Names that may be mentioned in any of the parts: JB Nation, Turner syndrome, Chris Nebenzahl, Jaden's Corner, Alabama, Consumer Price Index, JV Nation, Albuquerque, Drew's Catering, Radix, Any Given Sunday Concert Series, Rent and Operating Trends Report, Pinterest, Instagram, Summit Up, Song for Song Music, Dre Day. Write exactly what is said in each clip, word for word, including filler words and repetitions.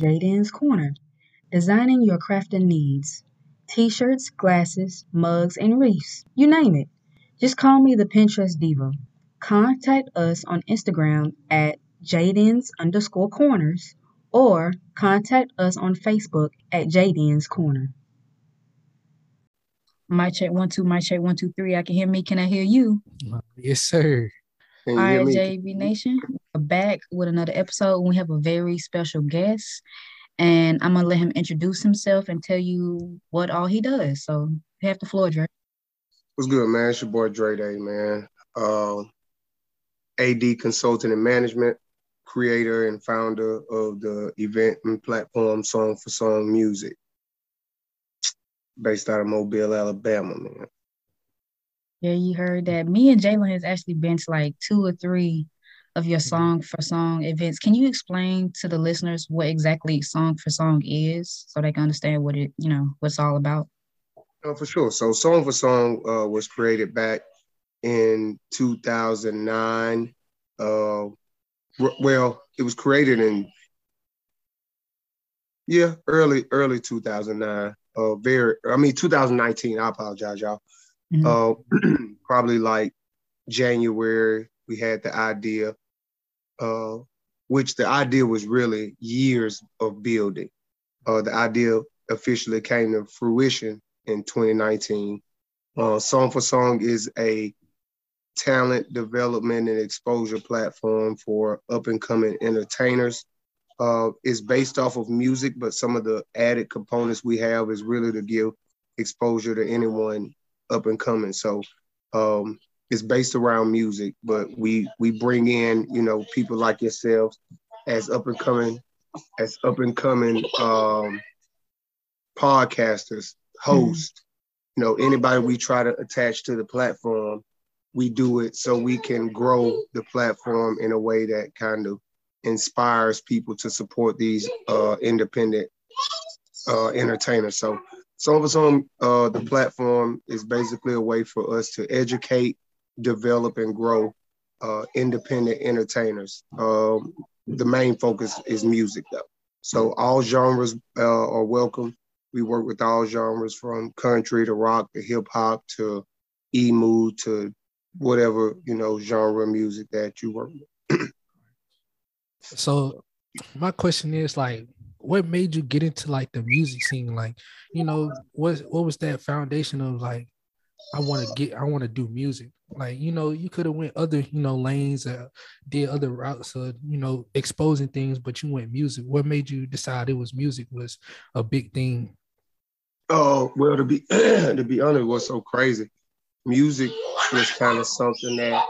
Jaden's Corner, designing your crafting needs. T-shirts, glasses, mugs, and wreaths. You name it. Just call me the Pinterest Diva. Contact us on Instagram at Jaden's underscore corners or contact us on Facebook at Jaden's Corner. Mic check one, two, mic check one, two, three. I can hear me. Can I hear you? Yes, sir. All right, J V Nation, we're back with another episode. We have a very special guest, and I'm going to let him introduce himself and tell you what all he does. So, you have the floor, Dre. What's good, man? It's your boy, Dre Day, man. Uh, A D Consultant and Management, creator and founder of the event and platform Song for Song Music, based out of Mobile, Alabama, man. Yeah, you heard that. Me and Jalen has actually been to like two or three of your Song for Song events. Can you explain to the listeners what exactly Song for Song is so they can understand what it, you know, what's all about? Oh, for sure. So Song for Song uh, was created back in two thousand nine. Uh, well, it was created in, yeah, early, early two thousand nine. Uh, very, I mean, two thousand nineteen, I apologize, y'all. Mm-hmm. Uh, probably like January, we had the idea, uh, which the idea was really years of building. Uh, the idea officially came to fruition in twenty nineteen. Uh, Song for Song is a talent development and exposure platform for up-and-coming entertainers. Uh, it's based off of music, but some of the added components we have is really to give exposure to anyone up and coming. So um, it's based around music, but we we bring in, you know, people like yourselves as up and coming, as up and coming um, podcasters, hosts, you know, anybody we try to attach to the platform, we do it so we can grow the platform in a way that kind of inspires people to support these uh, independent uh, entertainers. So Song for Song, uh, the platform is basically a way for us to educate, develop, and grow uh, independent entertainers. Um, the main focus is music, though. So all genres uh, are welcome. We work with all genres from country to rock to hip hop to emo to whatever, you know, genre music that you work with. So my question is, like, what made you get into like the music scene? Like, you know, what what was that foundation of like, I want to get, I want to do music. Like, you know, you could have went other, you know, lanes, uh, did other routes, uh, you know, exposing things, but you went music. What made you decide it was music was a big thing? Oh, well, to be to be honest, what's so crazy? Music was kind of something that,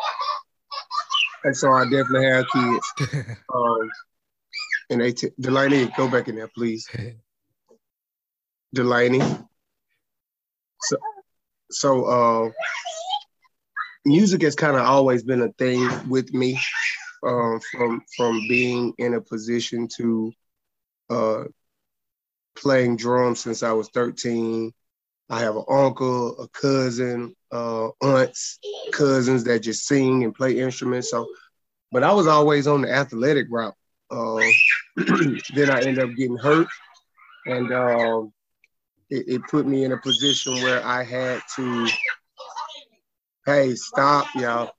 and so I definitely had kids. um, And they t- Delaney, go back in there, please. Delaney. So, so uh, music has kind of always been a thing with me, uh, from from being in a position to uh, playing drums since I was thirteen. I have an uncle, a cousin, uh, aunts, cousins that just sing and play instruments. So, but I was always on the athletic route. Uh, then I ended up getting hurt, and uh, it, it put me in a position where I had to, hey, stop, y'all.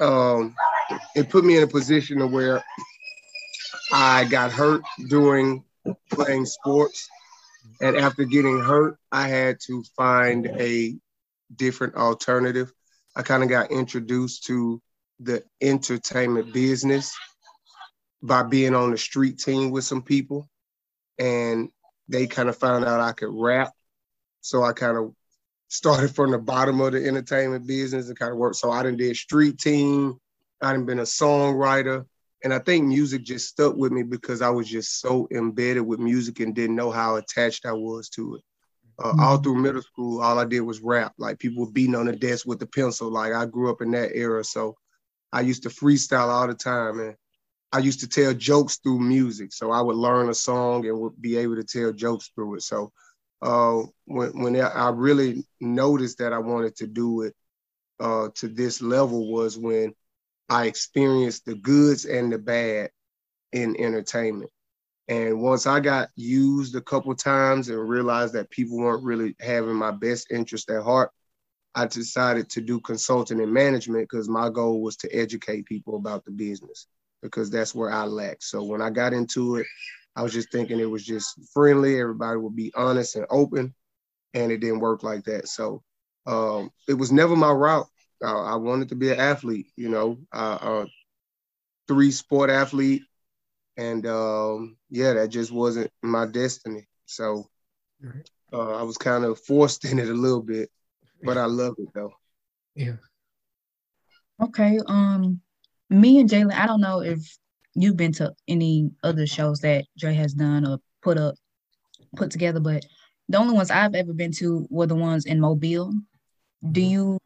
Um, it put me in a position to where I got hurt during playing sports, and after getting hurt, I had to find a different alternative. I kind of got introduced to the entertainment business by being on the street team with some people, and they kind of found out I could rap. So I kind of started from the bottom of the entertainment business and kind of worked. So I done did street team. I done been a songwriter. And I think music just stuck with me because I was just so embedded with music and didn't know how attached I was to it. Uh, mm-hmm. All through middle school, all I did was rap. Like, people were beating on the desk with a pencil. Like, I grew up in that era. So I used to freestyle all the time, and I used to tell jokes through music. So I would learn a song and would be able to tell jokes through it. So uh, when, when I really noticed that I wanted to do it uh, to this level was when I experienced the goods and the bad in entertainment. And once I got used a couple times and realized that people weren't really having my best interest at heart, I decided to do consulting and management because my goal was to educate people about the business, because that's where I lacked. So when I got into it, I was just thinking it was just friendly. Everybody would be honest and open, and it didn't work like that. So um, it was never my route. Uh, I wanted to be an athlete, you know, uh, uh, three sport athlete. And um, yeah, that just wasn't my destiny. So uh, I was kind of forced in it a little bit, but I love it though. Yeah. Okay. Um, me and Jalen, I don't know if you've been to any other shows that Dre has done or put up, put together, but the only ones I've ever been to were the ones in Mobile. Do you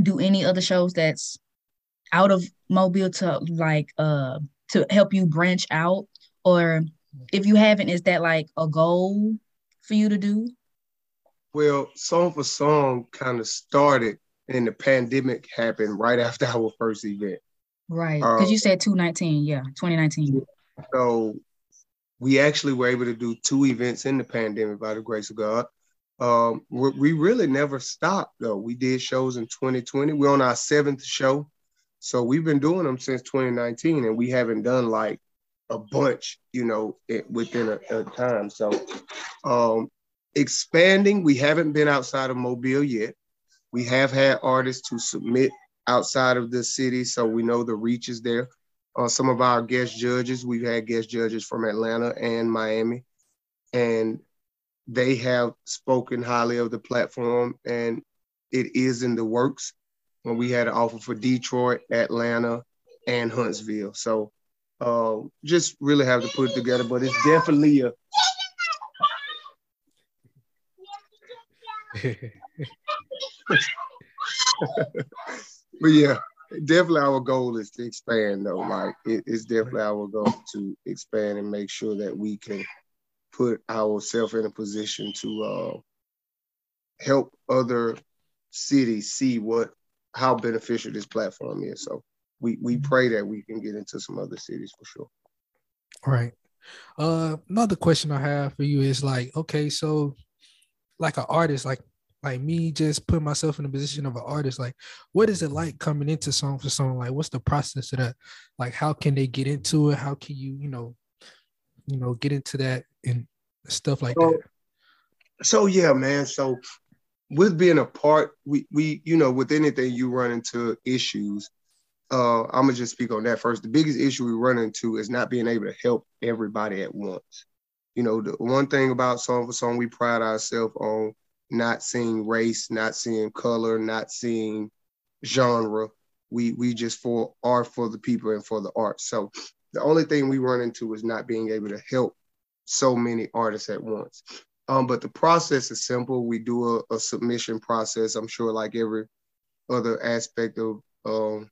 do any other shows that's out of Mobile to like uh to help you branch out? Or if you haven't, is that like a goal for you to do? Well, Song for Song kind of started and the pandemic happened right after our first event. Right, because um, you said two nineteen, yeah, twenty nineteen. So we actually were able to do two events in the pandemic by the grace of God. Um, we, we really never stopped though. We did shows in twenty twenty. We're on our seventh show. So we've been doing them since twenty nineteen, and we haven't done like a bunch, you know, it, within a, a time. So um, expanding, we haven't been outside of Mobile yet. We have had artists who submit outside of the city, so we know the reach is there. Uh, some of our guest judges, we've had guest judges from Atlanta and Miami, and they have spoken highly of the platform, and it is in the works. When we had an offer for Detroit, Atlanta, and Huntsville. So uh, just really have to put it together, but it's definitely a... But yeah, definitely our goal is to expand though. Like it, it's definitely our goal to expand and make sure that we can put ourselves in a position to uh, help other cities see what how beneficial this platform is. So we we pray that we can get into some other cities for sure. All right. Uh, another question I have for you is like, okay, so like an artist, like Like me just putting myself in the position of an artist, like what is it like coming into Song for Song? Like what's the process of that? Like how can they get into it? How can you, you know, you know, get into that and stuff like so, that? So yeah, man. So with being a part, we we, you know, with anything you run into issues. Uh, I'm gonna just speak on that first. The biggest issue we run into is not being able to help everybody at once. You know, the one thing about Song for Song we pride ourselves on. Not seeing race, not seeing color, not seeing genre. We we just for are for the people and for the art. So the only thing we run into is not being able to help so many artists at once. Um, but the process is simple. We do a, a submission process. I'm sure like every other aspect of um,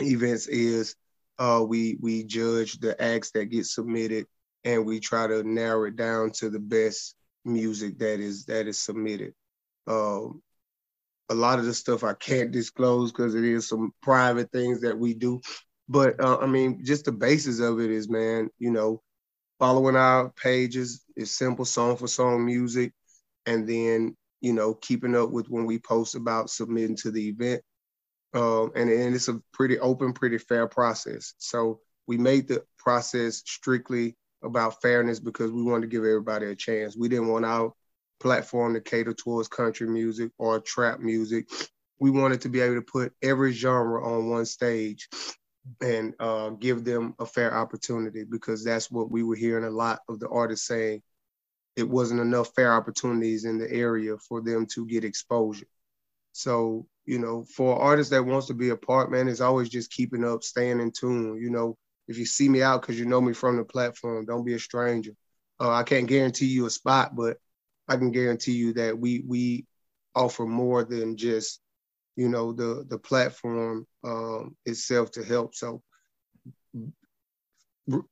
events is uh, we we judge the acts that get submitted and we try to narrow it down to the best music that is that is submitted. Um, a lot of the stuff I can't disclose because it is some private things that we do. But uh, I mean, just the basis of it is, man, you know, following our pages is simple, Song for Song Music, and then you know keeping up with when we post about submitting to the event. Um, and and it's a pretty open, pretty fair process. So we made the process strictly about fairness because we wanted to give everybody a chance. We didn't want our platform to cater towards country music or trap music. We wanted to be able to put every genre on one stage and uh, give them a fair opportunity because that's what we were hearing a lot of the artists saying. It wasn't enough fair opportunities in the area for them to get exposure. So, you know, for artists that wants to be a part, man, it's always just keeping up, staying in tune, you know. If you see me out because you know me from the platform, don't be a stranger. Uh, I can't guarantee you a spot, but I can guarantee you that we we offer more than just, you know, the, the platform um, itself to help. So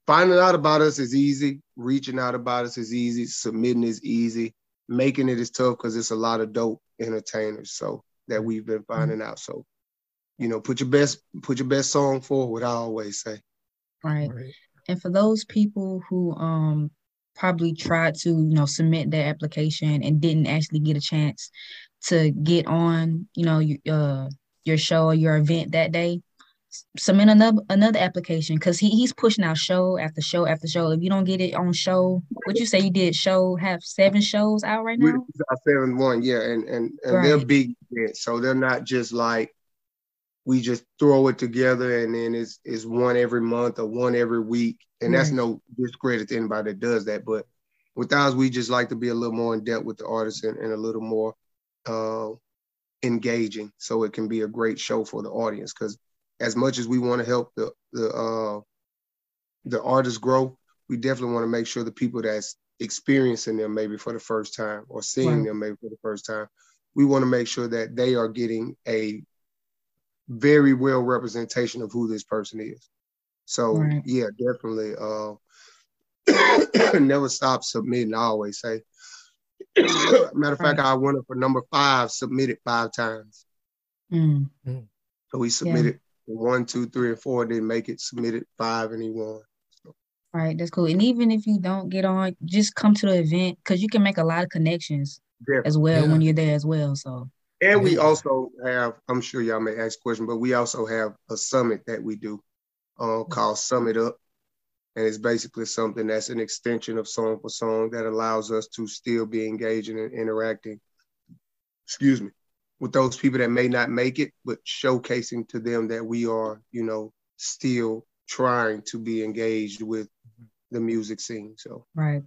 finding out about us is easy. Reaching out about us is easy. Submitting is easy. Making it is tough because it's a lot of dope entertainers. So that we've been finding out. So, you know, put your best, put your best song forward, I always say. right? Right. And for those people who um probably tried to, you know, submit their application and didn't actually get a chance to get on, you know, uh, your show or your event that day, submit another another application, because he, he's pushing out show after show after show. If you don't get it on show, what you say you did show, have seven shows out right now? Seven one, yeah, and, and, and right. They're big events, so they're not just like, we just throw it together and then it's, it's one every month or one every week. And that's no discredit to anybody that does that. But with ours, we just like to be a little more in depth with the artists and, and a little more uh, engaging, so it can be a great show for the audience. Because as much as we want to help the the uh, the artists grow, we definitely want to make sure the people that's experiencing them maybe for the first time or seeing right. them maybe for the first time, we want to make sure that they are getting a very well representation of who this person is. So right. yeah, definitely. Uh, never stop submitting. I always say. Matter of fact, right. I went up for number five. Submitted five times. Mm. So we submitted yeah. one, two, three, and four. Didn't make it. Submitted five, and he won. So. Right, that's cool. And even if you don't get on, just come to the event, because you can make a lot of connections definitely. As well yeah. when you're there as well. So. And we also have, I'm sure y'all may ask a question, but we also have a summit that we do uh, called Summit Up. And it's basically something that's an extension of Song for Song that allows us to still be engaging and interacting, excuse me, with those people that may not make it, but showcasing to them that we are, you know, still trying to be engaged with the music scene. So right.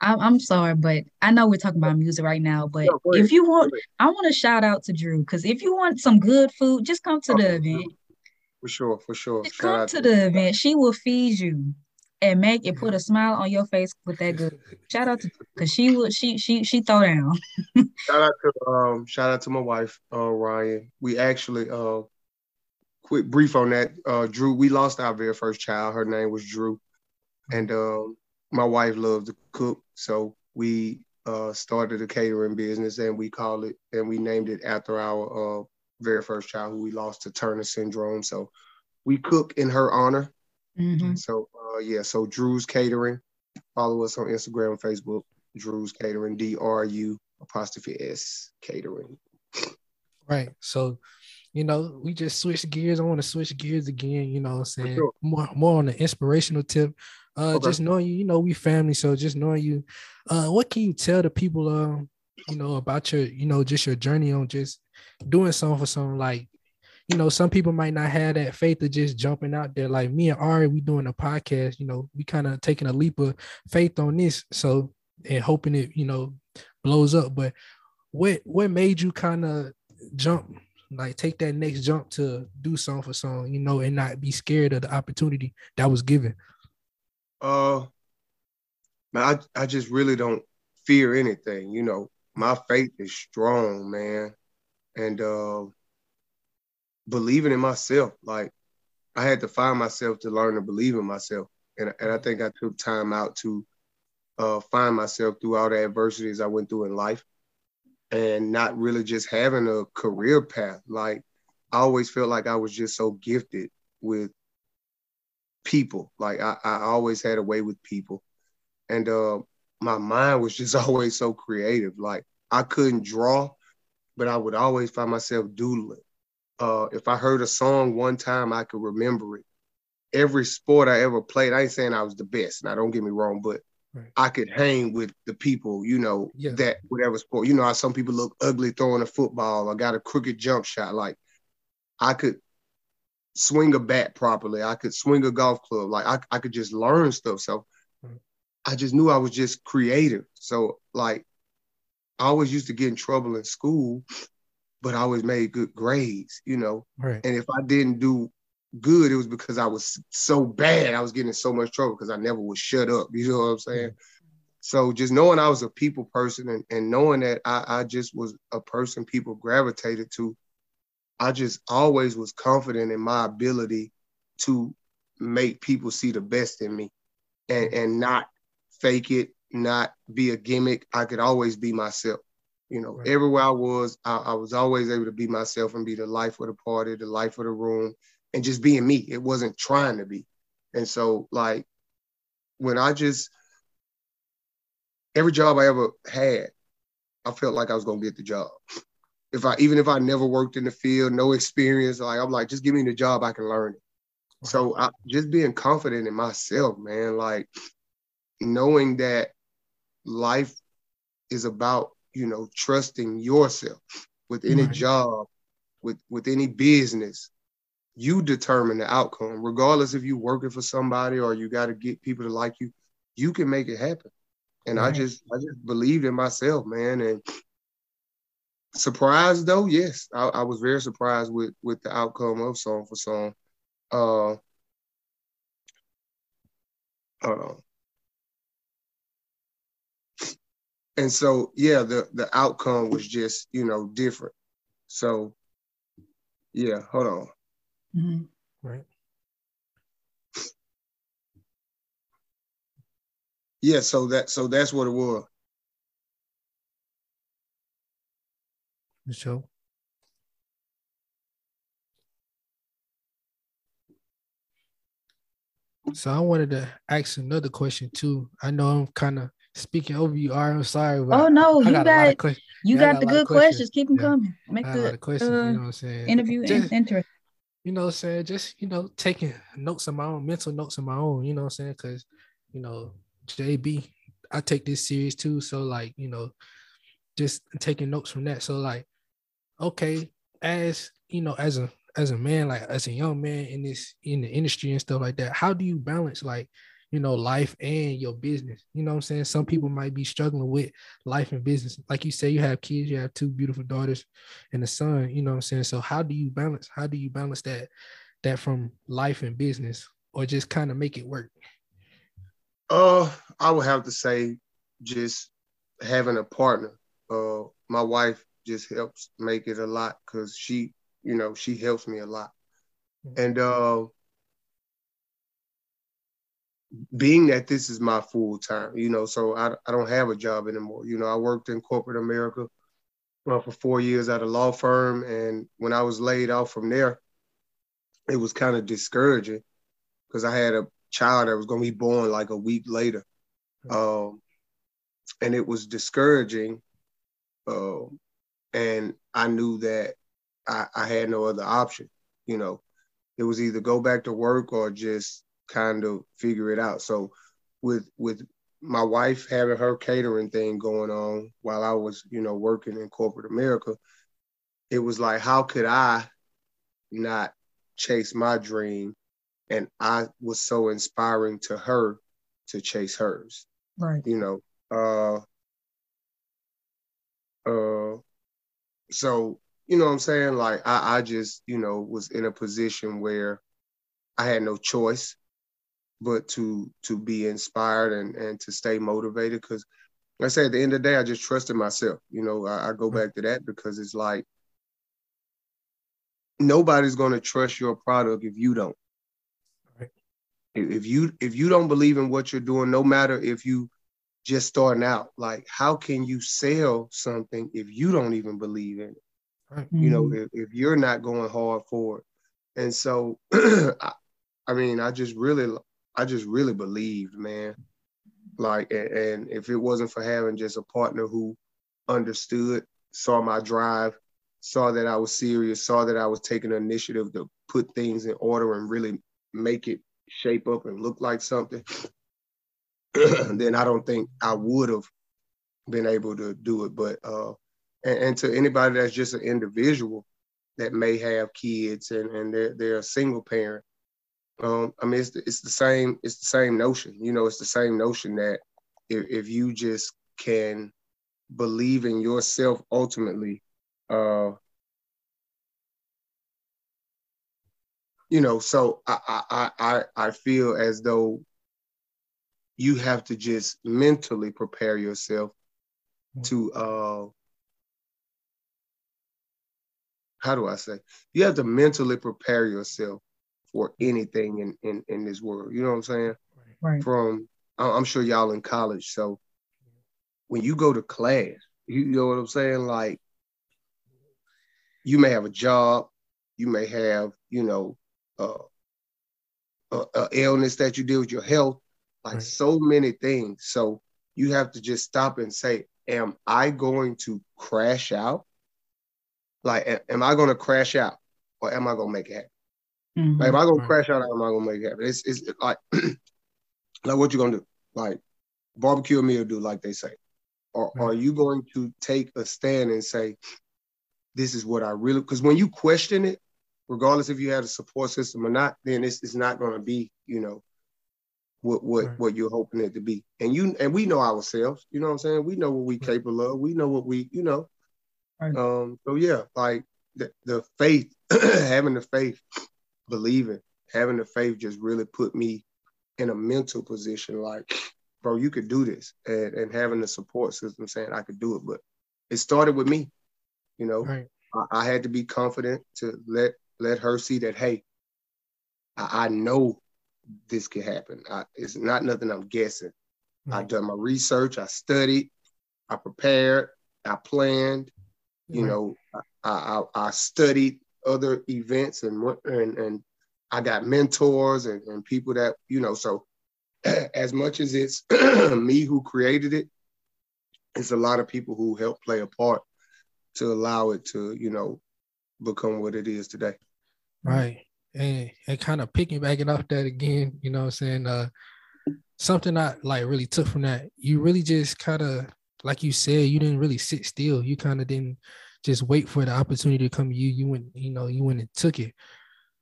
I'm sorry, but I know we're talking about music right now, but no, if you want, I want to shout out to Drew, because if you want some good food, just come to the event. For sure, for sure. Just come to the event. She will feed you and make it put a smile on your face with that good. Shout out to, because she would, she, she, she throw down. Shout out to, um, shout out to my wife, uh, Ryan. We actually, uh, quick brief on that, uh, Drew, we lost our very first child. Her name was Drew. And, um, my wife loved to cook, so we uh, started a catering business, and we call it, and we named it after our uh, very first child, who we lost to Turner syndrome. So we cook in her honor. Mm-hmm. So uh, yeah, so Drew's Catering. Follow us on Instagram and Facebook. Drew's Catering, D R U apostrophe S Catering. Right. So, you know, we just switched gears. I want to switch gears again. You know what I'm saying? Sure. More, more on the inspirational tip. Uh, okay. Just knowing you, you know, we family. So just knowing you, uh, what can you tell the people, um, you know, about your, you know, just your journey on just doing Song for Song? Like, you know, some people might not have that faith of just jumping out there. Like me and Ari, we doing a podcast, you know, we kind of taking a leap of faith on this. So, and hoping it, you know, blows up. But what, what made you kind of jump, like take that next jump to do Song for Song, you know, and not be scared of the opportunity that was given? Uh, man, I, I just really don't fear anything. You know, my faith is strong, man. And uh, believing in myself, like I had to find myself to learn to believe in myself. And, and I think I took time out to uh, find myself through all the adversities I went through in life, and not really just having a career path. Like I always felt like I was just so gifted with people. Like I, I always had a way with people, and uh, my mind was just always so creative. Like I couldn't draw, but I would always find myself doodling. Uh, if I heard a song one time, I could remember it. Every sport I ever played, I ain't saying I was the best. Now don't get me wrong, but right. I could hang with the people, you know, yeah. that whatever sport. You know how some people look ugly throwing a football or got a crooked jump shot. Like I could swing a bat properly. I could swing a golf club. Like I, I could just learn stuff. So I just knew I was just creative. So like I always used to get in trouble in school, but I always made good grades, you know? Right. And if I didn't do good, it was because I was so bad. I was getting in so much trouble because I never would shut up. You know what I'm saying? So just knowing I was a people person, and, and knowing that I, I just was a person people gravitated to, I just always was confident in my ability to make people see the best in me, and, and not fake it, not be a gimmick. I could always be myself. You know, right. everywhere I was, I, I was always able to be myself and be the life of the party, the life of the room, and just being me. It wasn't trying to be. And so, like, when I just, every job I ever had, I felt like I was going to get the job. If I, even if I never worked in the field, no experience, like, I'm like, just give me the job, I can learn it. So I, just being confident in myself, man, like knowing that life is about, you know, trusting yourself with any right. job, with, with any business. You determine the outcome, regardless if you're working for somebody or you got to get people to like you, you can make it happen. And right. I just, I just believed in myself, man. And surprised though, yes, I, I was very surprised with with the outcome of Song for Song. Uh, uh, and so, yeah, the the outcome was just, you know, different. So, yeah, hold on. Mm-hmm. Right. Yeah. So that. So that's what it was. Michelle. So I wanted to ask another question too. I know I'm kind of speaking over you, Ari. I'm sorry. But oh no, I, I you got, got of, you got, got the good questions. questions. Keep them yeah. coming. Make good questions. Uh, you know what I'm saying? Interview and interest. You know what I'm saying? Just, you know, taking notes of my own, mental notes of my own, you know what I'm saying? Because, you know, J B, I take this serious too. So, like, you know, just taking notes from that. So, like, okay, as, you know, as a as a man, like, as a young man in this, in the industry and stuff like that, how do you balance, like, you know, life and your business? You know what I'm saying? Some people might be struggling with life and business. Like you say, you have kids, you have two beautiful daughters and a son, you know what I'm saying? So how do you balance, how do you balance that, that from life and business, or just kind of make it work? Uh, I would have to say just having a partner. Uh, my wife just helps make it a lot, because she, you know, she helps me a lot. And, uh, being that this is my full time, you know, so I, I don't have a job anymore. You know, I worked in corporate America well, for four years at a law firm. And when I was laid off from there, it was kind of discouraging, because I had a child that was going to be born like a week later. Um, and it was discouraging. Uh, and I knew that I, I had no other option. You know, it was either go back to work or just kind of figure it out. So with with my wife having her catering thing going on while I was, you know, working in corporate America, it was like, how could I not chase my dream? And I was so inspiring to her to chase hers. Right. You know, uh, uh, so, you know what I'm saying? Like, I, I just, you know, was in a position where I had no choice but to to be inspired and, and to stay motivated. Because like I say, at the end of the day, I just trusted myself. You know, I, I go back to that, because it's like, nobody's going to trust your product if you don't. Right. If you if you don't believe in what you're doing, no matter if you just starting out, like, how can you sell something if you don't even believe in it? Right. You know, if, if you're not going hard for it. And so, I, I mean, I just really... I just really believed, man. Like, and, and if it wasn't for having just a partner who understood, saw my drive, saw that I was serious, saw that I was taking initiative to put things in order and really make it shape up and look like something, then I don't think I would have been able to do it. But, uh, and, and to anybody that's just an individual that may have kids and, and they're, they're a single parent, Um, I mean, it's the, it's the same, it's the same notion, you know, it's the same notion that if, if you just can believe in yourself, ultimately, uh, you know, so I, I, I, I feel as though you have to just mentally prepare yourself to, uh, how do I say? You have to mentally prepare yourself for anything in, in, in this world. You know what I'm saying? Right. From, I'm sure y'all in college. So when you go to class, you know what I'm saying? Like, you may have a job, you may have, you know, uh, a, a illness that you deal with, your health, like right. so many things. So you have to just stop and say, am I going to crash out? Like, am I going to crash out or am I going to make it happen? Mm-hmm. Like, if I go right. crash out, am I going to make it happen? It's, it's like, like, what you going to do? Like, barbecue a meal, do like they say. Or right. are you going to take a stand and say, this is what I really, because when you question it, regardless if you had a support system or not, then it's, it's not going to be, you know, what what right. what you're hoping it to be. And you and we know ourselves, you know what I'm saying? We know what we capable of. We know what we, you know. Right. Um, so yeah, like the, the faith, having the faith, believing, having the faith just really put me in a mental position like, bro, you could do this. And, and having the support system saying I could do it. But it started with me, you know. Right. I, I had to be confident to let let her see that, hey, I, I know this could happen. I, it's not nothing I'm guessing. Right. I've done my research. I studied. I prepared. I planned. You right. know, I, I I studied other events and and and I got mentors and, and people that, you know, so as much as it's me who created it, it's a lot of people who helped play a part to allow it to, you know, become what it is today. Right. And, and kind of piggybacking off that again, you know what I'm saying? Uh, something I like really took from that, you really just kind of, like you said, you didn't really sit still. You kind of didn't just wait for the opportunity to come to you. You went, you know, you went and took it.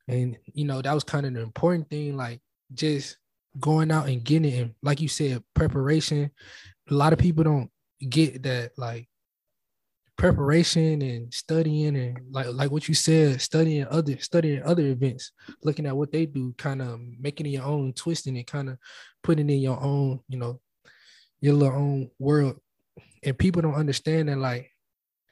And, you know, that was kind of the important thing, like just going out and getting it. And like you said, preparation. A lot of people don't get that, like, preparation and studying and like like what you said, studying other studying other events, looking at what they do, kind of making it your own, twisting it, kind of putting it in your own, you know, your little own world. And people don't understand that, like,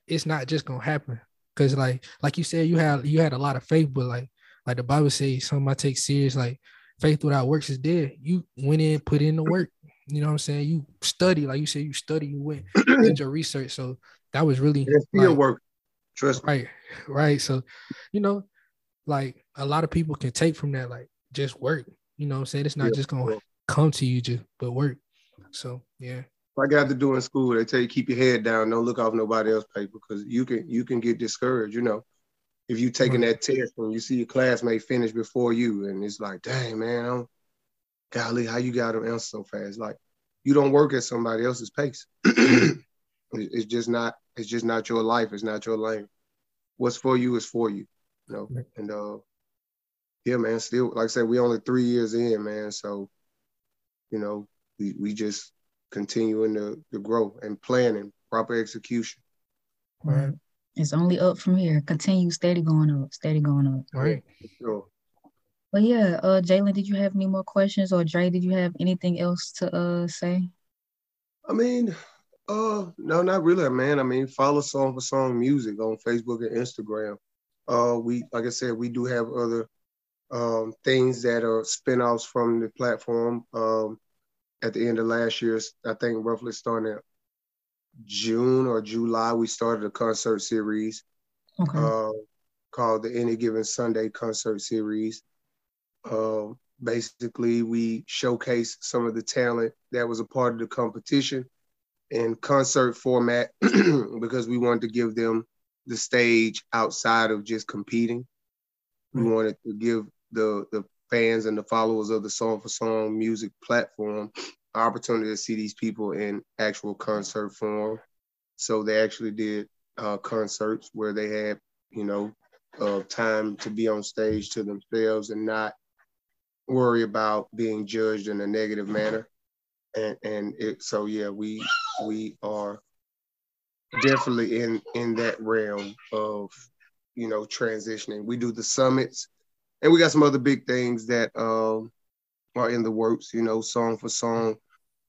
it's not just gonna happen. Cause like like you said, you had you had a lot of faith, but like like the Bible says, something I take serious, like faith without works is dead. You went in, put in the work. You know what I'm saying? You study, like you said, you study, you went, did your research. So that was really your like, work. Trust me. Right. Right. So, you know, like a lot of people can take from that, like just work. You know what I'm saying? It's not yeah. just gonna come to you just but work. So yeah. Like I got to do in school, they tell you keep your head down, don't look off nobody else's paper because you can you can get discouraged, you know. If you taking right. that test and you see your classmate finish before you, and it's like, dang man, I'm golly, how you got them answer so fast? Like you don't work at somebody else's pace. It's just not. It's just not your life. It's not your lane. What's for you is for you, you know. Right. And uh, yeah, man. Still, like I said, we only three years in, man. So, you know, we we just continuing to to grow and planning, proper execution. Right. It's only up from here. Continue steady going up. Steady going up. Right. Sure. But yeah, uh, Jalen, did you have any more questions, or Dre, did you have anything else to uh say? I mean. Uh, no, not really, man. I mean, follow Song for Song Music on Facebook and Instagram. Uh, we, like I said, we do have other um, things that are spinoffs from the platform. Um, at the end of last year, I think roughly starting June or July, we started a concert series okay. uh, called the Any Given Sunday Concert Series. Uh, basically, we showcase some of the talent that was a part of the competition in concert format because we wanted to give them the stage outside of just competing. We mm-hmm. wanted to give the, the fans and the followers of the Song for Song Music platform an opportunity to see these people in actual concert form. So they actually did uh, concerts where they had, you know, uh, time to be on stage to themselves and not worry about being judged in a negative manner. And, and it, so, yeah, we... We are definitely in, in that realm of, you know, transitioning. We do the summits, and we got some other big things that um, are in the works. You know, Song for Song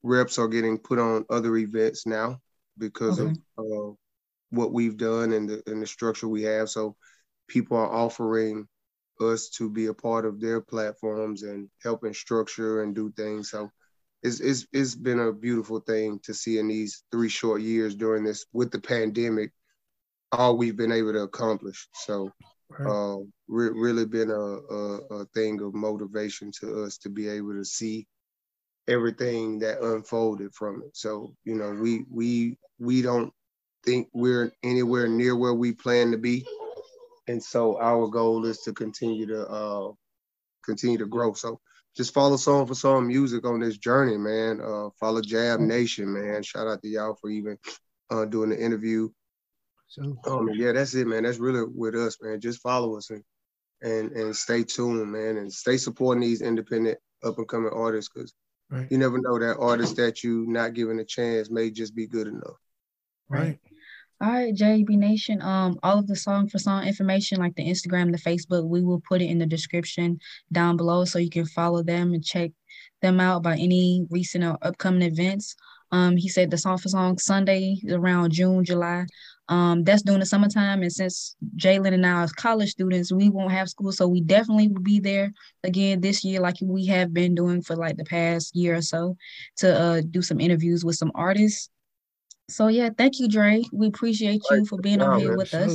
reps are getting put on other events now because okay. of uh, what we've done and the, and the structure we have. So people are offering us to be a part of their platforms and helping structure and do things. So It's, it's, it's been a beautiful thing to see in these three short years during this, with the pandemic, all we've been able to accomplish. So Right. Um, re really been a, a, a thing of motivation to us to be able to see everything that unfolded from it. So, you know, we we we don't think we're anywhere near where we plan to be, and so our goal is to continue to uh, continue to grow. So just follow Song for Song Music on this journey, man. Uh, follow J B Nation, man. Shout out to y'all for even uh, doing the interview. So um, yeah, that's it, man. That's really with us, man. Just follow us and and, and stay tuned, man, and stay supporting these independent up and coming artists, because right. you never know, that artist that you not given a chance may just be good enough. Right. All right, J B Nation, um, all of the Song for Song information, like the Instagram, the Facebook, we will put it in the description down below so you can follow them and check them out by any recent or upcoming events. Um, he said the Song for Song Sunday around June, July. Um, that's during the summertime, and since Jalen and I are college students, we won't have school, so we definitely will be there again this year, like we have been doing for like the past year or so, to uh, do some interviews with some artists. So yeah, thank you, Dre. We appreciate you for being on here with us.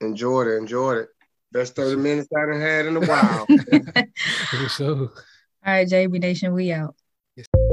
Enjoyed it, enjoyed it. Best thirty minutes I done had in a while. All right, J B Nation, we out.